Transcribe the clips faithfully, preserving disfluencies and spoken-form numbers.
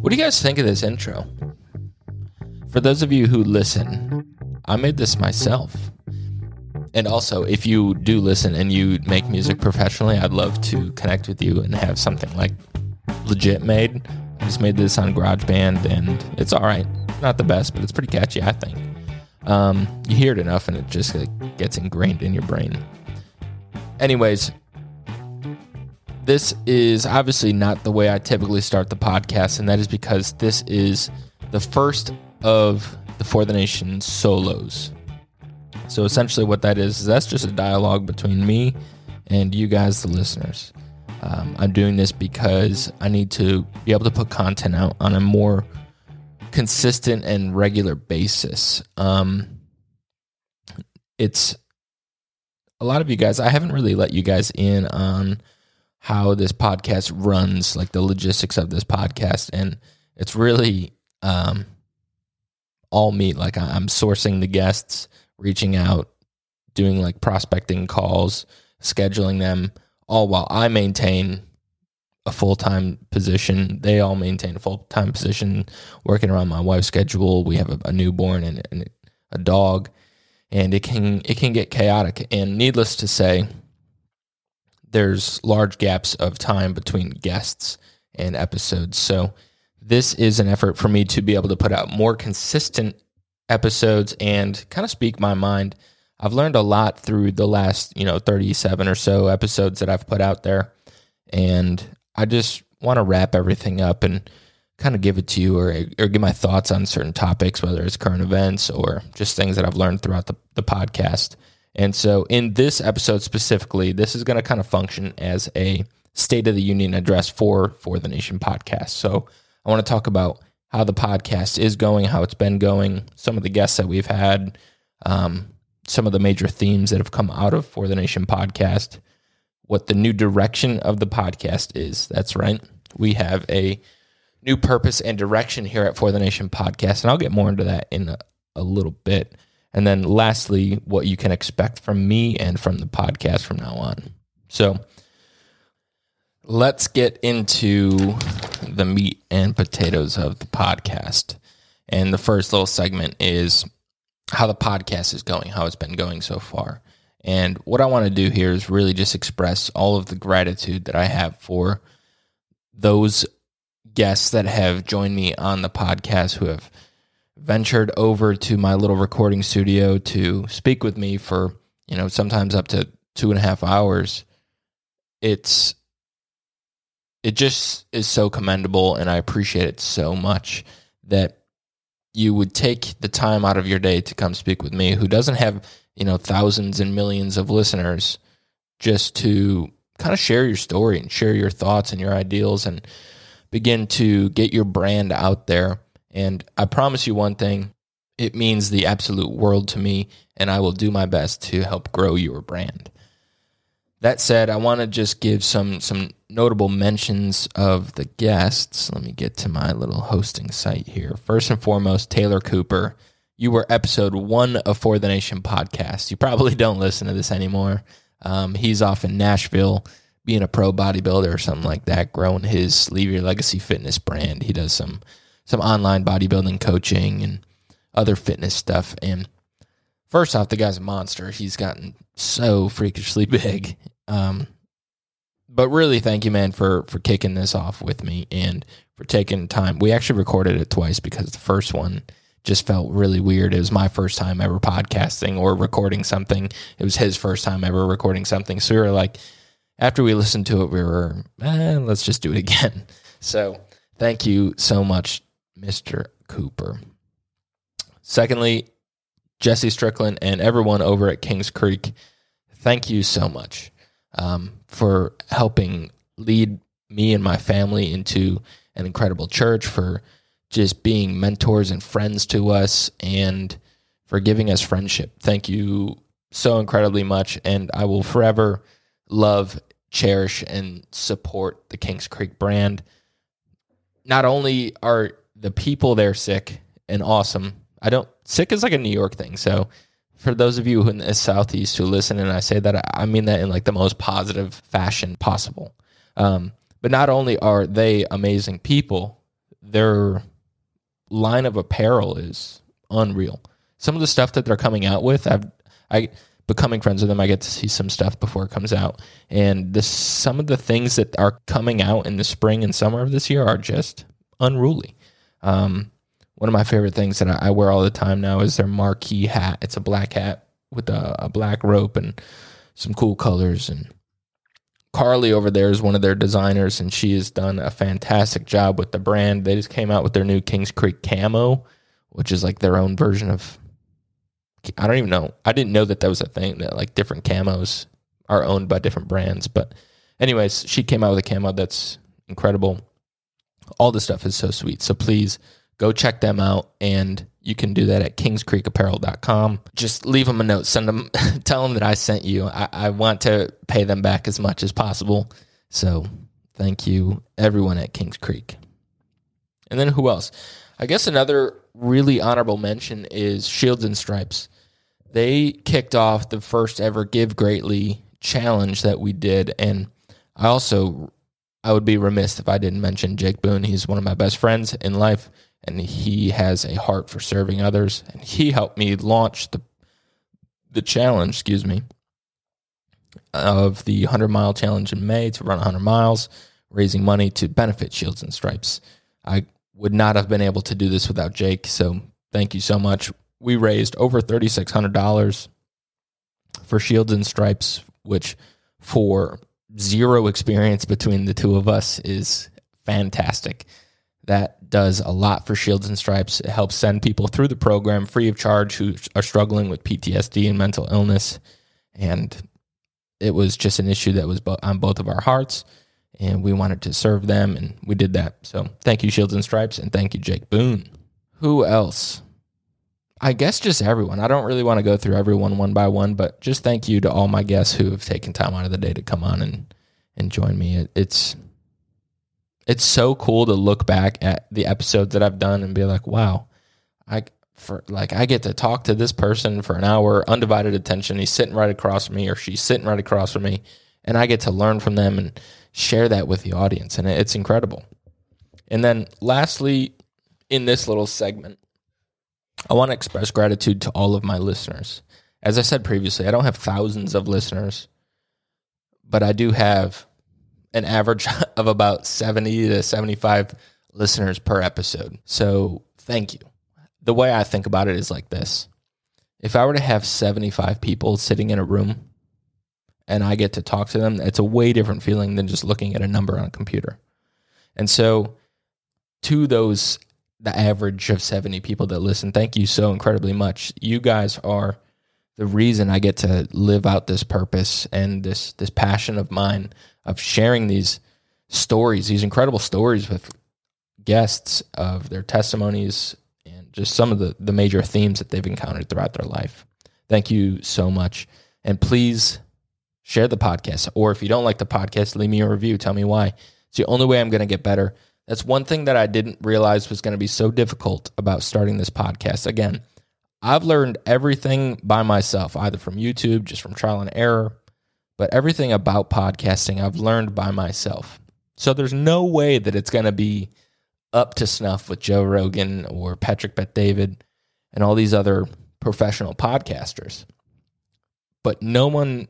What do you guys think of this intro? For those of you who listen, I made this myself. And also, if you do listen and you make music professionally, I'd love to connect with you and have something like legit made. I just made this on GarageBand, and it's all right. Not the best, but it's pretty catchy, I think. Um, you hear it enough, and it just like, gets ingrained in your brain. Anyways, this is obviously not the way I typically start the podcast, and that is because this is the first of the For The Nation solos. So essentially what that is, is that's just a dialogue between me and you guys, the listeners. Um, I'm doing this because I need to be able to put content out on a more consistent and regular basis. Um, it's a lot of you guys, I haven't really let you guys in on how this podcast runs, like the logistics of this podcast. And it's really um, all me. Like I'm sourcing the guests, reaching out, doing like prospecting calls, scheduling them, all while I maintain a full-time position. They all maintain a full-time position, working around my wife's schedule. We have a, a newborn and, and a dog, and it can it can get chaotic. And needless to say, there's large gaps of time between guests and episodes. So this is an effort for me to be able to put out more consistent episodes and kind of speak my mind. I've learned a lot through the last, you know, thirty-seven or so episodes that I've put out there, and I just want to wrap everything up and kind of give it to you, or, or give my thoughts on certain topics, whether it's current events or just things that I've learned throughout the, the podcast. And so in this episode specifically, this is going to kind of function as a State of the Union address for For The Nation podcast. So I want to talk about how the podcast is going, how it's been going, some of the guests that we've had, um, some of the major themes that have come out of For The Nation podcast, what the new direction of the podcast is. That's right. We have a new purpose and direction here at For The Nation podcast, and I'll get more into that in a, a little bit. And then lastly, what you can expect from me and from the podcast from now on. So let's get into the meat and potatoes of the podcast. And the first little segment is how the podcast is going, how it's been going so far. And what I want to do here is really just express all of the gratitude that I have for those guests that have joined me on the podcast, who have ventured over to my little recording studio to speak with me for, you know, sometimes up to two and a half hours. It's, it just is so commendable, and I appreciate it so much that you would take the time out of your day to come speak with me, who doesn't have, you know, thousands and millions of listeners, just to kind of share your story and share your thoughts and your ideals and begin to get your brand out there. And I promise you one thing, it means the absolute world to me, and I will do my best to help grow your brand. That said, I want to just give some some notable mentions of the guests. Let me get to my little hosting site here. First and foremost, Taylor Cooper. You were episode one of For The Nation podcast. You probably don't listen to this anymore. Um, he's off in Nashville being a pro bodybuilder or something like that, growing his Leave Your Legacy Fitness brand. He does some some online bodybuilding coaching and other fitness stuff. And first off, the guy's a monster. He's gotten so freakishly big. Um, but really, thank you, man, for, for kicking this off with me and for taking time. We actually recorded it twice because the first one just felt really weird. It was my first time ever podcasting or recording something. It was his first time ever recording something. So we were like, after we listened to it, we were, eh, let's just do it again. So thank you so much, Mister Cooper. Secondly, Jesse Strickland and everyone over at Kings Creek, thank you so much. Um, for helping lead me and my family into an incredible church, for just being mentors and friends to us, and for giving us friendship. Thank you so incredibly much, and I will forever love, cherish, and support the Kings Creek brand. Not only are the people there sick and awesome, I don't, sick is like a New York thing, so for those of you in the Southeast who listen, and I say that, I mean that in like the most positive fashion possible. Um, but not only are they amazing people, their line of apparel is unreal. Some of the stuff that they're coming out with, I've, I, becoming friends with them, I get to see some stuff before it comes out. And this, some of the things that are coming out in the spring and summer of this year are just unruly. Um, one of my favorite things that I, I wear all the time now is their marquee hat. It's a black hat with a, a black rope and some cool colors. And Carly over there is one of their designers, and she has done a fantastic job with the brand. They just came out with their new Kings Creek camo, which is like their own version of, I don't even know. I didn't know that that was a thing, that like different camos are owned by different brands. But anyways, she came out with a camo that's incredible. All the stuff is so sweet. So please go check them out, and you can do that at kings creek apparel dot com. Just leave them a note. Send them, tell them that I sent you. I, I want to pay them back as much as possible. So thank you, everyone at Kings Creek. And then who else? I guess another really honorable mention is Shields and Stripes. They kicked off the first ever Give Greatly challenge that we did, and I also I would be remiss if I didn't mention Jake Boone. He's one of my best friends in life, and he has a heart for serving others, and he helped me launch the the challenge, excuse me, of the one hundred mile challenge in May to run one hundred miles, raising money to benefit Shields and Stripes. I would not have been able to do this without Jake, so thank you so much. We raised over three thousand six hundred dollars for Shields and Stripes, which for zero experience between the two of us is fantastic. That does a lot for Shields and Stripes. It helps send people through the program free of charge who are struggling with P T S D and mental illness, and it was just an issue that was on both of our hearts, and we wanted to serve them, and we did that. So thank you, Shields and Stripes, and thank you, Jake Boone. Who else? I guess just everyone. I don't really want to go through everyone one by one, but just thank you to all my guests who have taken time out of the day to come on and, and join me. It, it's it's so cool to look back at the episodes that I've done and be like, wow, I for like I get to talk to this person for an hour, undivided attention. He's sitting right across from me, or she's sitting right across from me, and I get to learn from them and share that with the audience, and it's incredible. And then lastly, in this little segment, I want to express gratitude to all of my listeners. As I said previously, I don't have thousands of listeners, but I do have an average of about seventy to seventy-five listeners per episode. So thank you. The way I think about it is like this. If I were to have seventy-five people sitting in a room and I get to talk to them, it's a way different feeling than just looking at a number on a computer. And so to those, the average of seventy people that listen, thank you so incredibly much. You guys are the reason I get to live out this purpose and this this passion of mine of sharing these stories, these incredible stories with guests of their testimonies and just some of the, the major themes that they've encountered throughout their life. Thank you so much. And please share the podcast, or if you don't like the podcast, leave me a review. Tell me why. It's the only way I'm going to get better. That's one thing that I didn't realize was going to be so difficult about starting this podcast. Again, I've learned everything by myself, either from YouTube, just from trial and error, but everything about podcasting I've learned by myself. So there's no way that it's going to be up to snuff with Joe Rogan or Patrick Bet-David and all these other professional podcasters. But no one...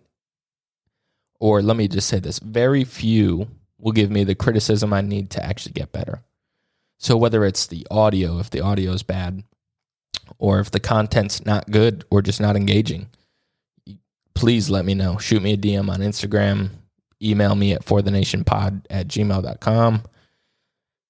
Or let me just say this, very few will give me the criticism I need to actually get better. So whether it's the audio, if the audio is bad, or if the content's not good or just not engaging, please let me know. Shoot me a D M on Instagram. Email me at for the nation pod at gmail dot com.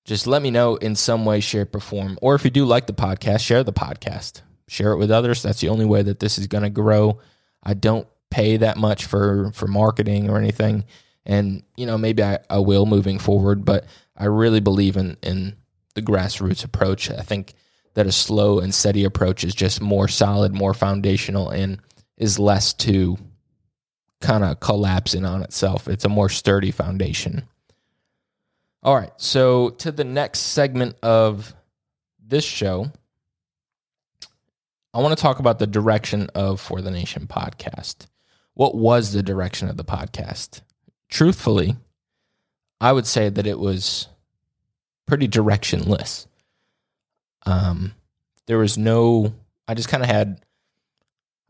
Just let me know in some way, shape, or form. Or if you do like the podcast, share the podcast. Share it with others. That's the only way that this is going to grow. I don't pay that much for, for marketing or anything. And, you know, maybe I, I will moving forward, but I really believe in, in the grassroots approach. I think that a slow and steady approach is just more solid, more foundational, and is less to kind of collapse in on itself. It's a more sturdy foundation. All right, so to the next segment of this show, I want to talk about the direction of For the Nation podcast. What was the direction of the podcast? Truthfully, I would say that it was pretty directionless. Um, there was no, I just kind of had,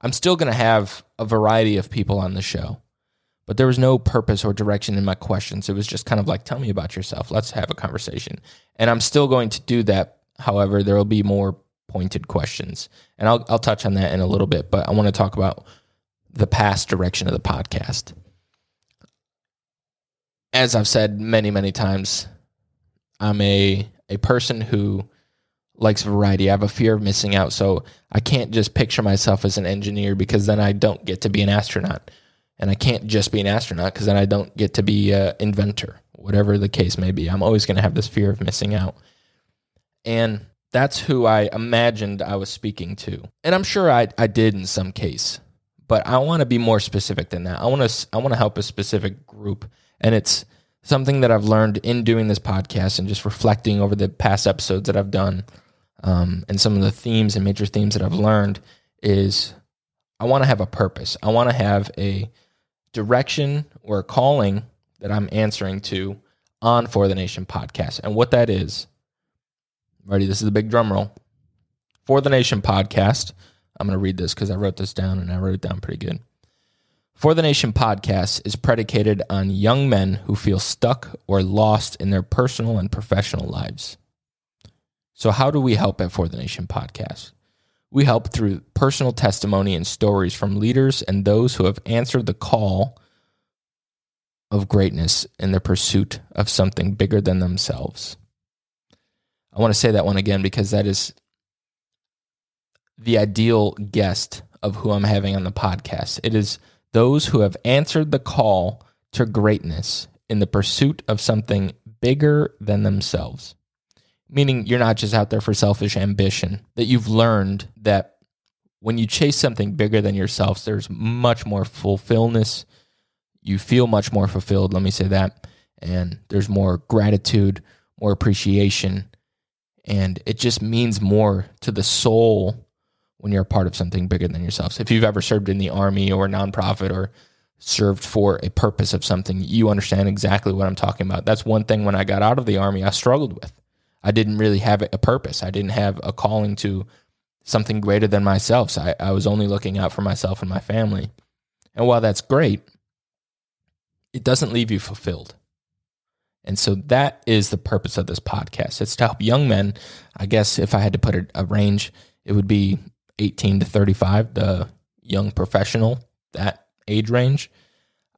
I'm still going to have a variety of people on the show, but there was no purpose or direction in my questions. It was just kind of like, tell me about yourself. Let's have a conversation. And I'm still going to do that. However, there will be more pointed questions, and I'll, I'll touch on that in a little bit, but I want to talk about the past direction of the podcast. As I've said many, many times, I'm a, a person who likes variety. I have a fear of missing out, so I can't just picture myself as an engineer because then I don't get to be an astronaut. And I can't just be an astronaut because then I don't get to be an inventor, whatever the case may be. I'm always going to have this fear of missing out. And that's who I imagined I was speaking to. And I'm sure I, I did in some case, but I want to be more specific than that. I want to I want to help a specific group. And it's something that I've learned in doing this podcast and just reflecting over the past episodes that I've done, um, and some of the themes and major themes that I've learned is I want to have a purpose. I want to have a direction or a calling that I'm answering to on For the Nation podcast. And what that is, ready, this is a big drum roll. For the Nation podcast, I'm going to read this because I wrote this down and I wrote it down pretty good. For the Nation podcast is predicated on young men who feel stuck or lost in their personal and professional lives. So how do we help at For the Nation podcast? We help through personal testimony and stories from leaders and those who have answered the call of greatness in their pursuit of something bigger than themselves. I want to say that one again because that is the ideal guest of who I'm having on the podcast. It is those who have answered the call to greatness in the pursuit of something bigger than themselves. Meaning you're not just out there for selfish ambition, that you've learned that when you chase something bigger than yourself, there's much more fulfillment. You feel much more fulfilled, let me say that. And there's more gratitude, more appreciation, and it just means more to the soul when you're a part of something bigger than yourself. So if you've ever served in the Army or a nonprofit or served for a purpose of something, you understand exactly what I'm talking about. That's one thing when I got out of the Army, I struggled with. I didn't really have a purpose. I didn't have a calling to something greater than myself. So I, I was only looking out for myself and my family. And while that's great, it doesn't leave you fulfilled. And so that is the purpose of this podcast. It's to help young men. I guess if I had to put a, a range, it would be eighteen to thirty-five, the young professional, that age range.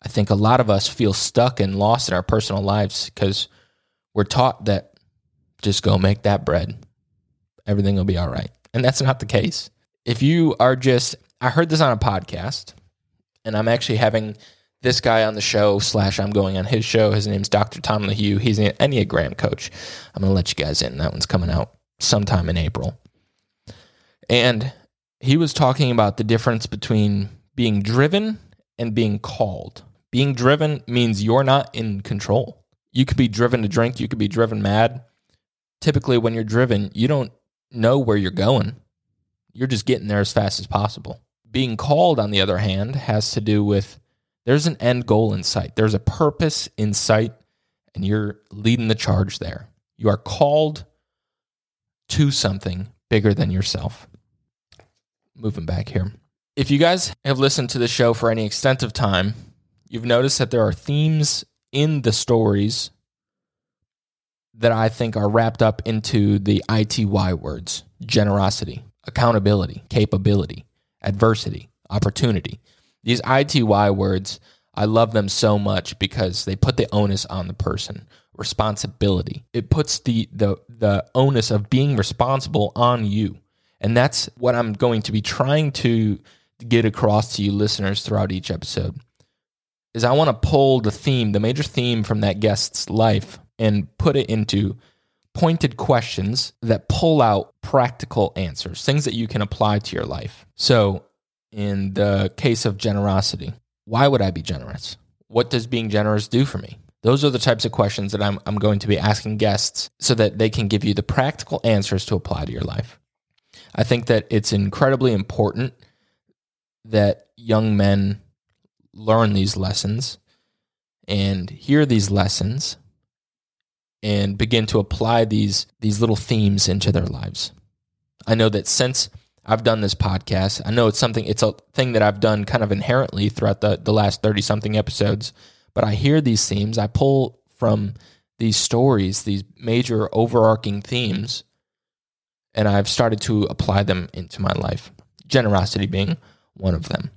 I think a lot of us feel stuck and lost in our personal lives because we're taught that just go make that bread. Everything will be all right. And that's not the case. If you are just, I heard this on a podcast, and I'm actually having this guy on the show, slash I'm going on his show. His name's Doctor Tom LeHue. He's an Enneagram coach. I'm going to let you guys in. That one's coming out sometime in April. And he was talking about the difference between being driven and being called. Being driven means you're not in control. You could be driven to drink. You could be driven mad. Typically, when you're driven, you don't know where you're going. You're just getting there as fast as possible. Being called, on the other hand, has to do with there's an end goal in sight. There's a purpose in sight, and you're leading the charge there. You are called to something bigger than yourself. Moving back here. If you guys have listened to the show for any extent of time, you've noticed that there are themes in the stories that I think are wrapped up into the I T Y words: generosity, accountability, capability, adversity, opportunity. These I T Y words, I love them so much because they put the onus on the person. Responsibility. It puts the the the onus of being responsible on you. And that's what I'm going to be trying to get across to you listeners throughout each episode, is I want to pull the theme, the major theme from that guest's life, and put it into pointed questions that pull out practical answers, things that you can apply to your life. So in the case of generosity, why would I be generous? What does being generous do for me? Those are the types of questions that I'm, I'm going to be asking guests so that they can give you the practical answers to apply to your life. I think that it's incredibly important that young men learn these lessons and hear these lessons and begin to apply these these little themes into their lives. I know that since I've done this podcast, I know it's something, it's a thing that I've done kind of inherently throughout the, the last thirty-something episodes, but I hear these themes. I pull from these stories, these major overarching themes, and I've started to apply them into my life. Generosity being one of them.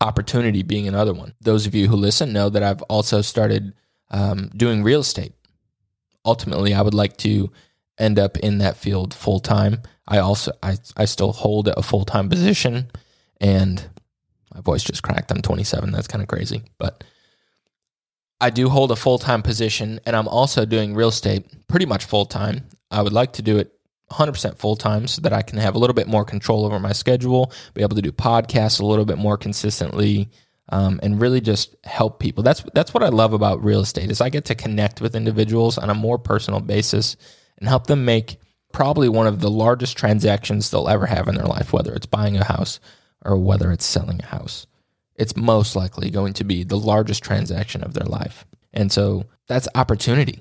Opportunity being another one. Those of you who listen know that I've also started um, doing real estate. Ultimately, I would like to end up in that field full time. I also, I, I still hold a full time position, and my voice just cracked. I'm twenty-seven. That's kind of crazy, but I do hold a full time position, and I'm also doing real estate pretty much full time. I would like to do it one hundred percent full time so that I can have a little bit more control over my schedule, be able to do podcasts a little bit more consistently, um, and really just help people. That's that's what I love about real estate is I get to connect with individuals on a more personal basis and help them make probably one of the largest transactions they'll ever have in their life, whether it's buying a house or whether it's selling a house. It's most likely going to be the largest transaction of their life. And so that's opportunity.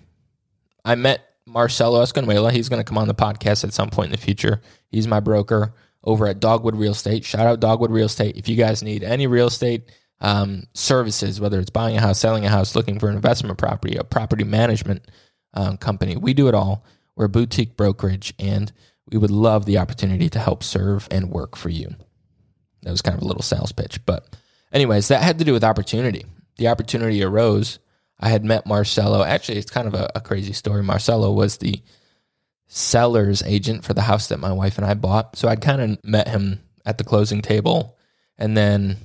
I met Marcelo Escanuela. He's going to come on the podcast at some point in the future. He's my broker over at Dogwood Real Estate. Shout out Dogwood Real Estate. If you guys need any real estate um, services, whether it's buying a house, selling a house, looking for an investment property, a property management um, company, we do it all. We're a boutique brokerage, and we would love the opportunity to help serve and work for you. That was kind of a little sales pitch. But anyways, that had to do with opportunity. The opportunity arose. I had met Marcelo. Actually, it's kind of a, a crazy story. Marcelo was the seller's agent for the house that my wife and I bought. So I'd kind of met him at the closing table. And then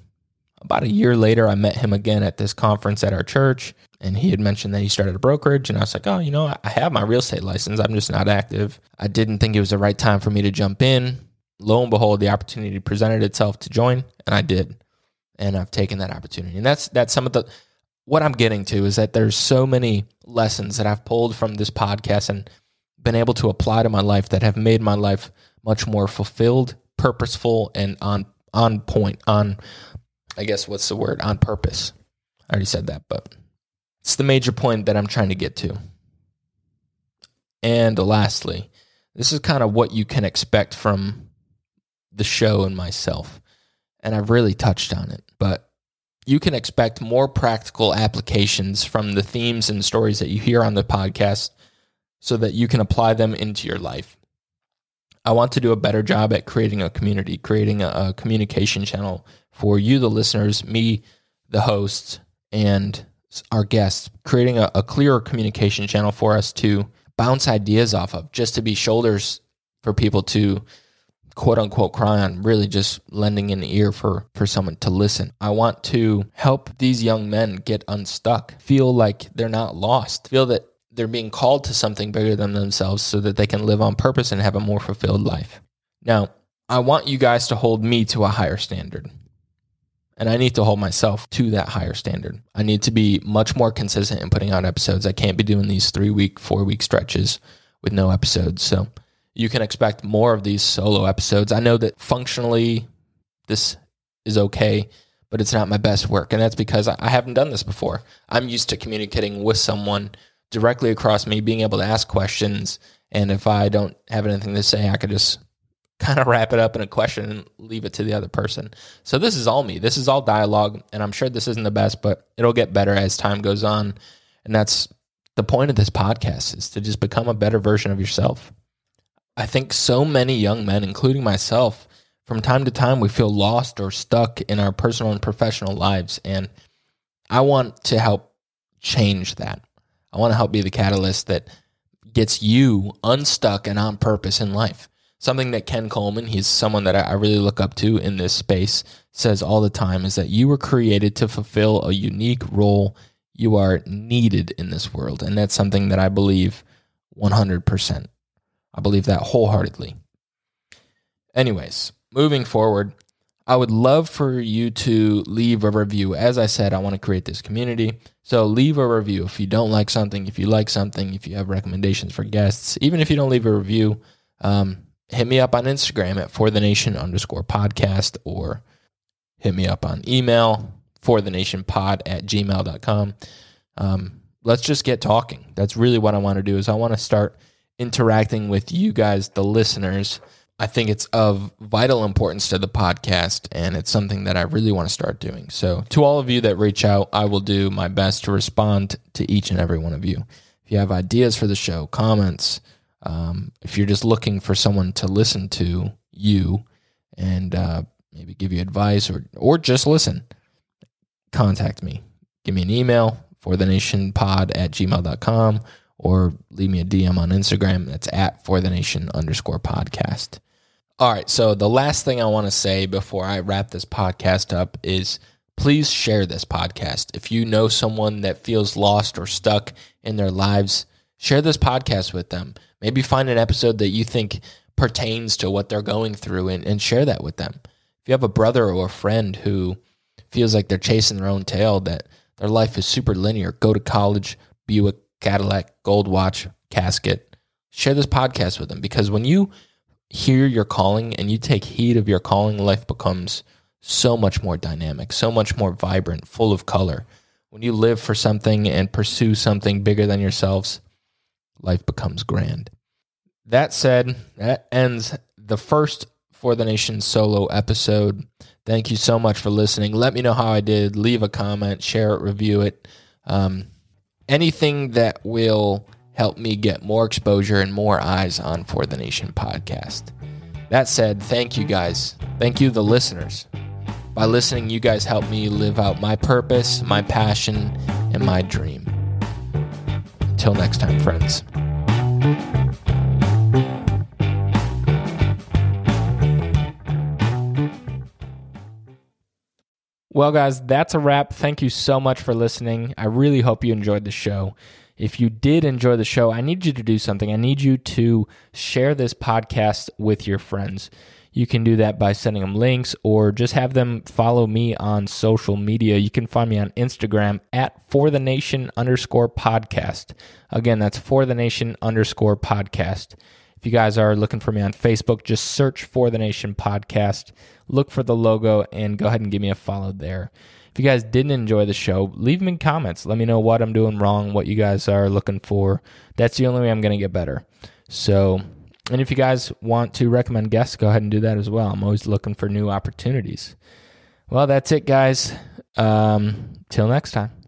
about a year later, I met him again at this conference at our church. And he had mentioned that he started a brokerage. And I was like, oh, you know, I have my real estate license. I'm just not active. I didn't think it was the right time for me to jump in. Lo and behold, the opportunity presented itself to join. And I did. And I've taken that opportunity. And that's that's some of the... What I'm getting to is that there's so many lessons that I've pulled from this podcast and been able to apply to my life that have made my life much more fulfilled, purposeful, and on on point, on, I guess, what's the word? On purpose. I already said that, but it's the major point that I'm trying to get to. And lastly, this is kind of what you can expect from the show and myself. And I've really touched on it, but you can expect more practical applications from the themes and stories that you hear on the podcast so that you can apply them into your life. I want to do a better job at creating a community, creating a, a communication channel for you, the listeners, me, the hosts, and our guests, creating a, a clearer communication channel for us to bounce ideas off of, just to be shoulders for people to quote unquote cry on, really just lending an ear for, for someone to listen. I want to help these young men get unstuck, feel like they're not lost, feel that they're being called to something bigger than themselves so that they can live on purpose and have a more fulfilled life. Now, I want you guys to hold me to a higher standard, and I need to hold myself to that higher standard. I need to be much more consistent in putting out episodes. I can't be doing these three week, four week stretches with no episodes. So you can expect more of these solo episodes. I know that functionally this is okay, but it's not my best work. And that's because I haven't done this before. I'm used to communicating with someone directly across me, being able to ask questions. And if I don't have anything to say, I could just kind of wrap it up in a question and leave it to the other person. So this is all me. This is all dialogue. And I'm sure this isn't the best, but it'll get better as time goes on. And that's the point of this podcast, is to just become a better version of yourself. I think so many young men, including myself, from time to time, we feel lost or stuck in our personal and professional lives. And I want to help change that. I want to help be the catalyst that gets you unstuck and on purpose in life. Something that Ken Coleman, he's someone that I really look up to in this space, says all the time is that you were created to fulfill a unique role. You are needed in this world. And that's something that I believe one hundred percent. I believe that wholeheartedly. Anyways, moving forward, I would love for you to leave a review. As I said, I want to create this community. So leave a review if you don't like something, if you like something, if you have recommendations for guests. Even if you don't leave a review, um, hit me up on Instagram at forthenation underscore podcast, or hit me up on email, forthenationpod at gmail dot com. Um, let's just get talking. That's really what I want to do, is I want to start interacting with you guys, the listeners. I think it's of vital importance to the podcast, and it's something that I really want to start doing. So to all of you that reach out, I will do my best to respond to each and every one of you. If you have ideas for the show, comments, um, if you're just looking for someone to listen to you and uh, maybe give you advice or or just listen, contact me. Give me an email, forthenationpod at gmail dot com, or leave me a D M on Instagram. That's at forthenation underscore podcast. All right, so the last thing I want to say before I wrap this podcast up is please share this podcast. If you know someone that feels lost or stuck in their lives, share this podcast with them. Maybe find an episode that you think pertains to what they're going through and, and share that with them. If you have a brother or a friend who feels like they're chasing their own tail, that their life is super linear, go to college, Buick, Cadillac, gold watch, casket, share this podcast with them, because when you hear your calling and you take heed of your calling, life becomes so much more dynamic, so much more vibrant, full of color. When you live for something and pursue something bigger than yourselves, life becomes grand. That said, that ends the first For the Nation solo episode. Thank you so much for listening. Let me know how I did. Leave a comment, share it, review it. Um, anything that will help me get more exposure and more eyes on For the Nation podcast. That said, thank you guys. Thank you, the listeners. By listening, you guys help me live out my purpose, my passion, and my dream. Until next time, friends. Well, guys, that's a wrap. Thank you so much for listening. I really hope you enjoyed the show. If you did enjoy the show, I need you to do something. I need you to share this podcast with your friends. You can do that by sending them links, or just have them follow me on social media. You can find me on Instagram at forthenation underscore podcast. Again, that's forthenation underscore podcast. If you guys are looking for me on Facebook, just search For The Nation Podcast, look for the logo, and go ahead and give me a follow there. If you guys didn't enjoy the show, leave me comments. Let me know what I'm doing wrong, what you guys are looking for. That's the only way I'm going to get better. So, and if you guys want to recommend guests, go ahead and do that as well. I'm always looking for new opportunities. Well, that's it, guys. Um, till next time.